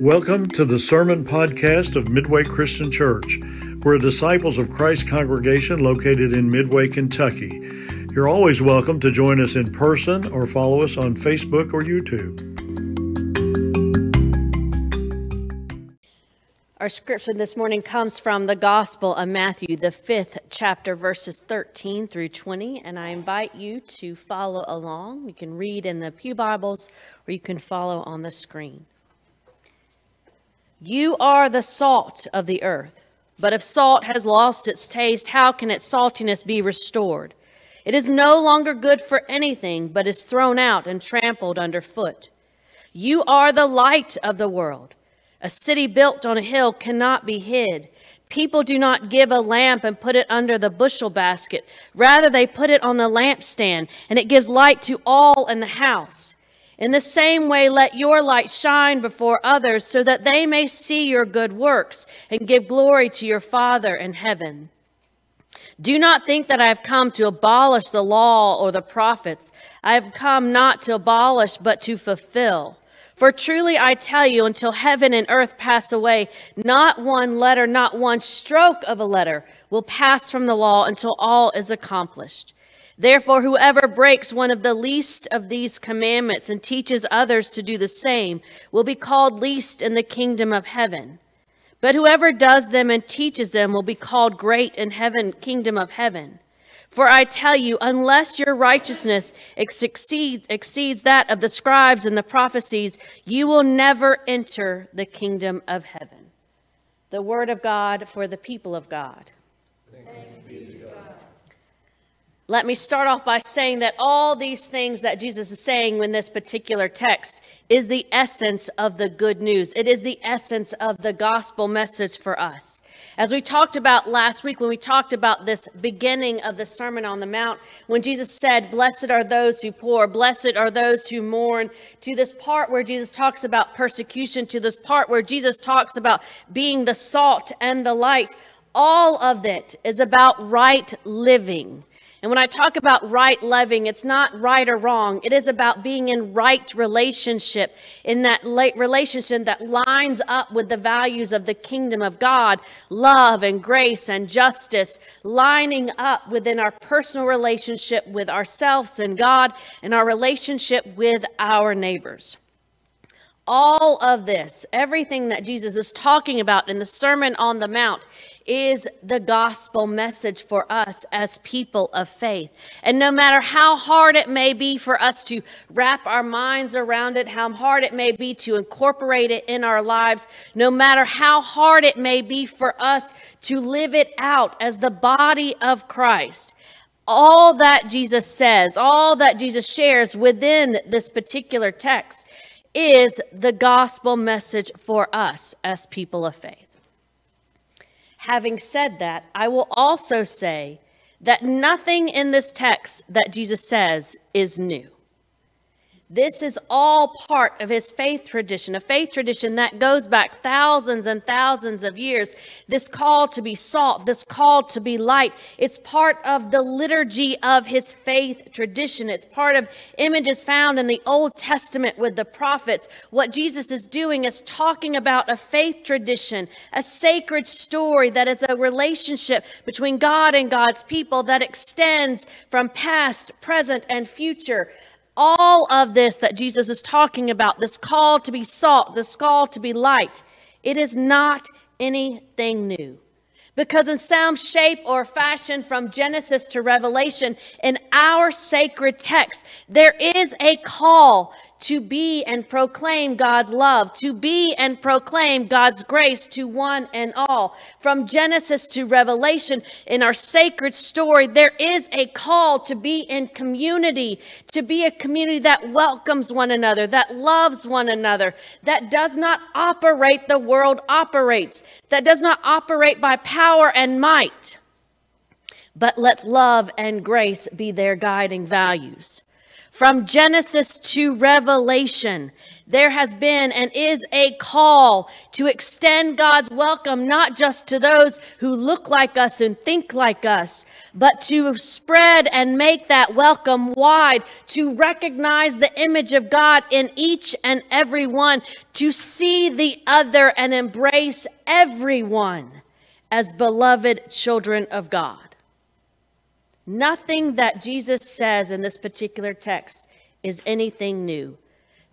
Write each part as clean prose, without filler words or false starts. Welcome to the Sermon Podcast of Midway Christian Church. We're a Disciples of Christ congregation located in Midway, Kentucky. You're always welcome to join us in person or follow us on Facebook or YouTube. Our scripture this morning comes from the Gospel of Matthew, the 5th chapter, verses 13 through 20, and I invite you to follow along. You can read in the pew Bibles or you can follow on the screen. You are the salt of the earth, but if salt has lost its taste, how can its saltiness be restored? It is no longer good for anything, but is thrown out and trampled underfoot. You are the light of the world. A city built on a hill cannot be hid. People do not give a lamp and put it under the bushel basket. Rather, they put it on the lampstand, and it gives light to all in the house. In the same way, let your light shine before others so that they may see your good works and give glory to your Father in heaven. Do not think that I have come to abolish the law or the prophets. I have come not to abolish, but to fulfill. For truly I tell you, until heaven and earth pass away, not one letter, not one stroke of a letter will pass from the law until all is accomplished. Therefore, whoever breaks one of the least of these commandments and teaches others to do the same will be called least in the kingdom of heaven. But whoever does them and teaches them will be called great in heaven, kingdom of heaven. For I tell you, unless your righteousness exceeds that of the scribes and the prophecies, you will never enter the kingdom of heaven. The word of God for the people of God. Thanks be to God. Let me start off by saying that all these things that Jesus is saying in this particular text is the essence of the good news. It is the essence of the gospel message for us. As we talked about last week when we talked about this beginning of the Sermon on the Mount, when Jesus said, "Blessed are those who poor, blessed are those who mourn," to this part where Jesus talks about persecution, to this part where Jesus talks about being the salt and the light, all of it is about right living. And when I talk about right living, it's not right or wrong. It is about being in right relationship, in that relationship that lines up with the values of the kingdom of God, love and grace and justice, lining up within our personal relationship with ourselves and God and our relationship with our neighbors. All of this, everything that Jesus is talking about in the Sermon on the Mount is the gospel message for us as people of faith. And no matter how hard it may be for us to wrap our minds around it, how hard it may be to incorporate it in our lives, no matter how hard it may be for us to live it out as the body of Christ, all that Jesus says, all that Jesus shares within this particular text is the gospel message for us as people of faith. Having said that, I will also say that nothing in this text that Jesus says is new. This is all part of his faith tradition, a faith tradition that goes back thousands and thousands of years. This call to be salt, this call to be light, it's part of the liturgy of his faith tradition. It's part of images found in the Old Testament with the prophets. What Jesus is doing is talking about a faith tradition, a sacred story that is a relationship between God and God's people that extends from past, present, and future. All of this that Jesus is talking about, this call to be salt, this call to be light, it is not anything new. Because in some shape or fashion, from Genesis to Revelation, in our sacred text, there is a call to be and proclaim God's love, to be and proclaim God's grace to one and all. From Genesis to Revelation, in our sacred story, there is a call to be in community, to be a community that welcomes one another, that loves one another, that does not operate the world operates, that does not operate by power and might, but lets love and grace be their guiding values. From Genesis to Revelation, there has been and is a call to extend God's welcome, not just to those who look like us and think like us, but to spread and make that welcome wide, to recognize the image of God in each and every one, to see the other and embrace everyone as beloved children of God. Nothing that Jesus says in this particular text is anything new,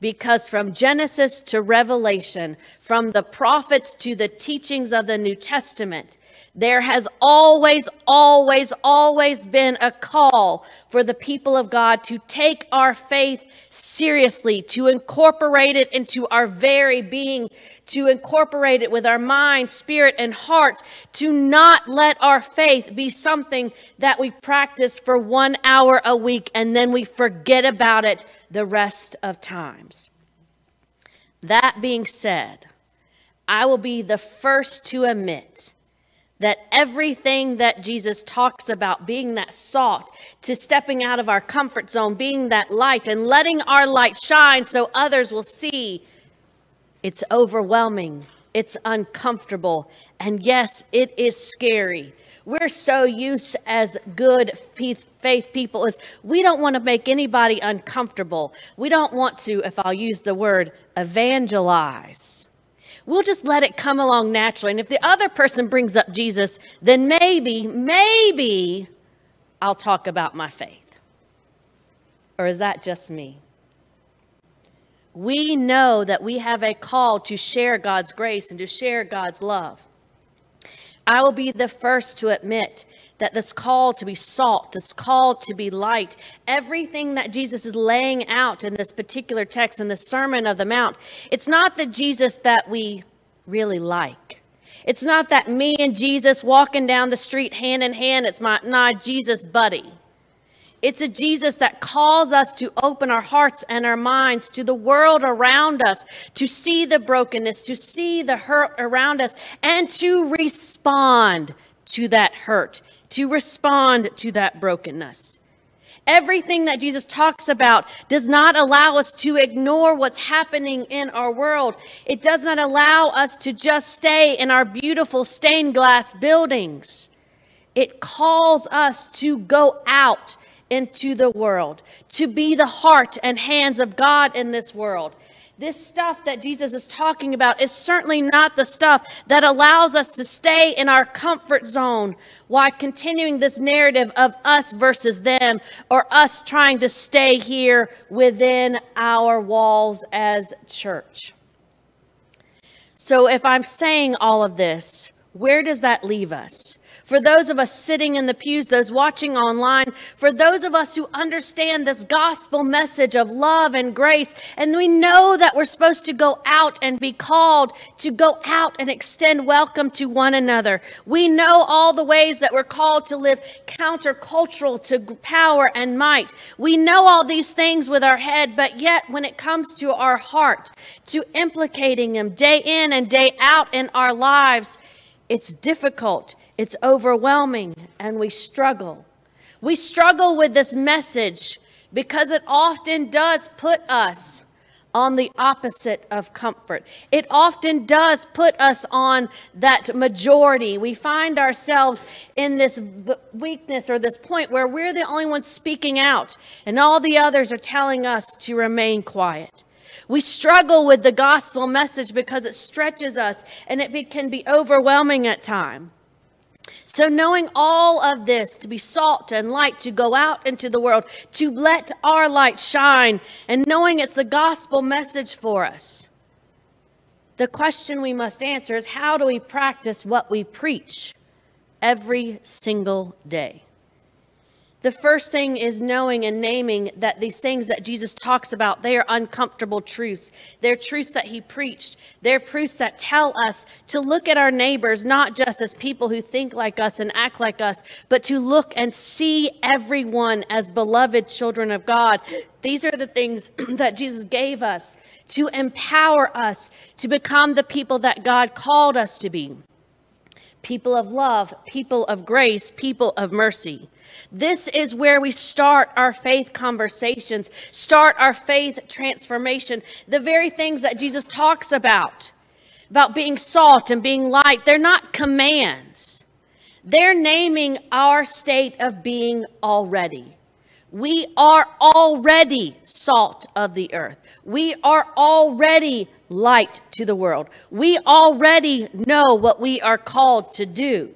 because from Genesis to Revelation, from the prophets to the teachings of the New Testament, there has always, always, always been a call for the people of God to take our faith seriously, to incorporate it into our very being, to incorporate it with our mind, spirit, and heart, to not let our faith be something that we practice for 1 hour a week and then we forget about it the rest of times. That being said, I will be the first to admit that everything that Jesus talks about, being that salt, to stepping out of our comfort zone, being that light and letting our light shine so others will see, it's overwhelming, it's uncomfortable, and yes, it is scary. We're so used as good faith people is we don't want to make anybody uncomfortable. We don't want to, if I'll use the word, evangelize. We'll just let it come along naturally. And if the other person brings up Jesus, then maybe I'll talk about my faith. Or is that just me? We know that we have a call to share God's grace and to share God's love. I will be the first to admit that this call to be salt, this call to be light, everything that Jesus is laying out in this particular text, in the Sermon on the Mount, it's not the Jesus that we really like. It's not that me and Jesus walking down the street hand in hand, it's my Jesus buddy. It's a Jesus that calls us to open our hearts and our minds to the world around us, to see the brokenness, to see the hurt around us, and to respond to that hurt, to respond to that brokenness. Everything that Jesus talks about does not allow us to ignore what's happening in our world. It does not allow us to just stay in our beautiful stained glass buildings. It calls us to go out into the world, to be the heart and hands of God in this world. This stuff that Jesus is talking about is certainly not the stuff that allows us to stay in our comfort zone while continuing this narrative of us versus them, or us trying to stay here within our walls as church. So if I'm saying all of this, where does that leave us? For those of us sitting in the pews, those watching online, for those of us who understand this gospel message of love and grace, and we know that we're supposed to go out and be called to go out and extend welcome to one another. We know all the ways that we're called to live countercultural to power and might. We know all these things with our head, but yet when it comes to our heart, to implicating them day in and day out in our lives, it's difficult. It's overwhelming, and we struggle. We struggle with this message because it often does put us on the opposite of comfort. It often does put us on that majority. We find ourselves in this weakness, or this point where we're the only ones speaking out, and all the others are telling us to remain quiet. We struggle with the gospel message because it stretches us, and it can be overwhelming at times. So knowing all of this, to be salt and light, to go out into the world, to let our light shine, and knowing it's the gospel message for us, the question we must answer is, how do we practice what we preach every single day? The first thing is knowing and naming that these things that Jesus talks about, they are uncomfortable truths. They're truths that he preached. They're truths that tell us to look at our neighbors, not just as people who think like us and act like us, but to look and see everyone as beloved children of God. These are the things that Jesus gave us to empower us to become the people that God called us to be. people of love, people of grace, people of mercy. This is where we start our faith conversations, start our faith transformation. The very things that Jesus talks about being salt and being light, they're not commands. They're naming our state of being already. We are already salt of the earth. We are already light to the world. We already know what we are called to do.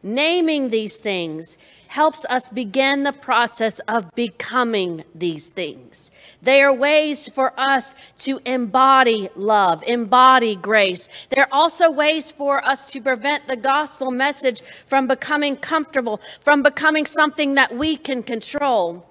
Naming these things helps us begin the process of becoming these things. They are ways for us to embody love, embody grace. They're also ways for us to prevent the gospel message from becoming comfortable, from becoming something that we can control.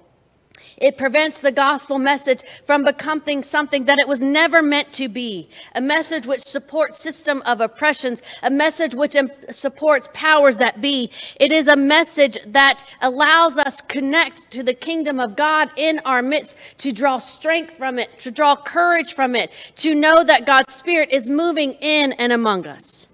It prevents the gospel message from becoming something that it was never meant to be, a message which supports system of oppressions, a message which supports powers that be. It is a message that allows us connect to the kingdom of God in our midst, to draw strength from it, to draw courage from it, to know that God's Spirit is moving in and among us.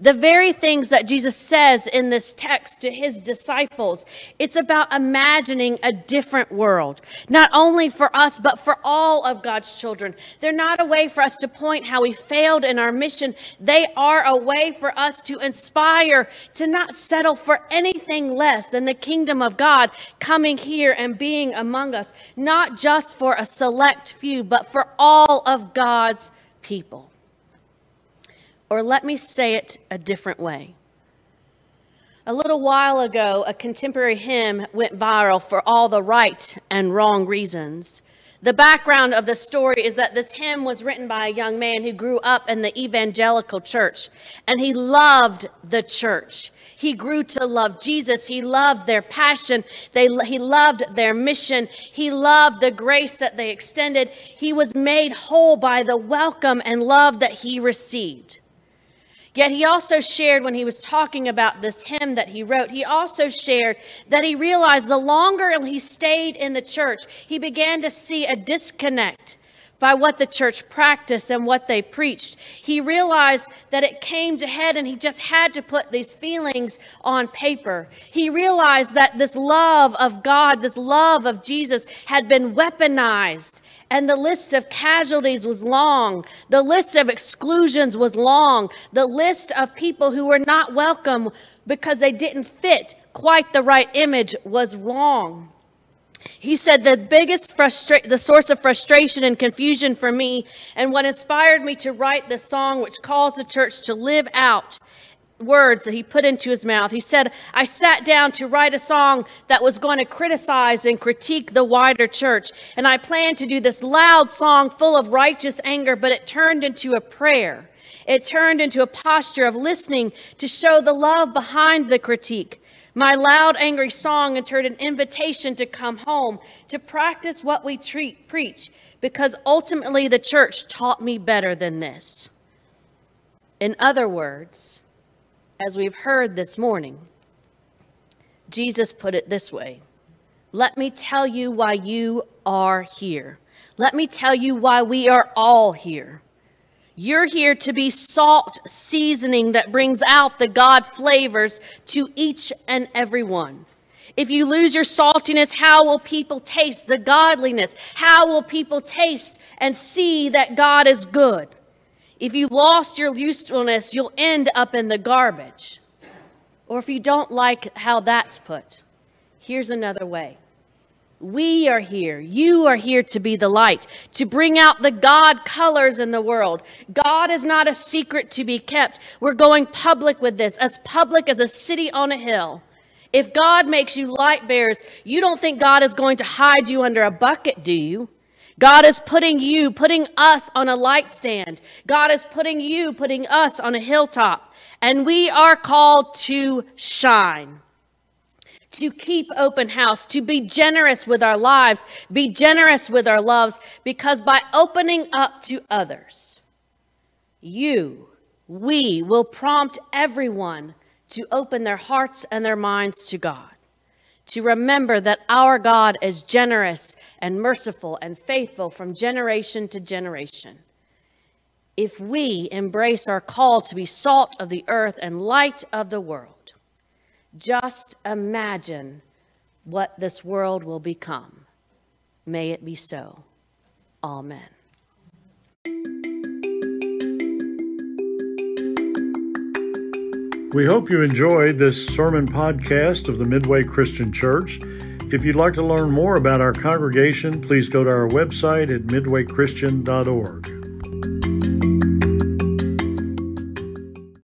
The very things that Jesus says in this text to his disciples, it's about imagining a different world, not only for us, but for all of God's children. They're not a way for us to point how we failed in our mission. They are a way for us to inspire, to not settle for anything less than the kingdom of God coming here and being among us, not just for a select few, but for all of God's people. Or let me say it a different way. A little while ago, a contemporary hymn went viral for all the right and wrong reasons. The background of the story is that this hymn was written by a young man who grew up in the evangelical church, and he loved the church. He grew to love Jesus. He loved their passion. He loved their mission. He loved the grace that they extended. He was made whole by the welcome and love that he received. Yet he also shared, when he was talking about this hymn that he wrote, he also shared that he realized the longer he stayed in the church, he began to see a disconnect by what the church practiced and what they preached. He realized that it came to head and he just had to put these feelings on paper. He realized that this love of God, this love of Jesus had been weaponized. And the list of casualties was long. The list of exclusions was long. The list of people who were not welcome because they didn't fit quite the right image was long. He said, the source of frustration and confusion for me, and what inspired me to write this song, which calls the church to live out words that he put into his mouth. He said, I sat down to write a song that was going to criticize and critique the wider church. And I planned to do this loud song full of righteous anger, but it turned into a prayer. It turned into a posture of listening to show the love behind the critique. My loud, angry song entered an invitation to come home, to practice what we preach, because ultimately the church taught me better than this. In other words, as we've heard this morning, Jesus put it this way. Let me tell you why you are here. Let me tell you why we are all here. You're here to be salt seasoning that brings out the God flavors to each and every one. If you lose your saltiness, how will people taste the godliness? How will people taste and see that God is good? If you lost your usefulness, you'll end up in the garbage. Or if you don't like how that's put, here's another way. We are here. You are here to be the light, to bring out the God colors in the world. God is not a secret to be kept. We're going public with this, as public as a city on a hill. If God makes you light bearers, you don't think God is going to hide you under a bucket, do you? God is putting us on a light stand. God is putting us on a hilltop. And we are called to shine, to keep open house, to be generous with our lives, be generous with our loves, because by opening up to others, we will prompt everyone to open their hearts and their minds to God. To remember that our God is generous and merciful and faithful from generation to generation. if we embrace our call to be salt of the earth and light of the world. Just imagine what this world will become. May it be so. Amen. We hope you enjoyed this sermon podcast of the Midway Christian Church. If you'd like to learn more about our congregation, please go to our website at midwaychristian.org.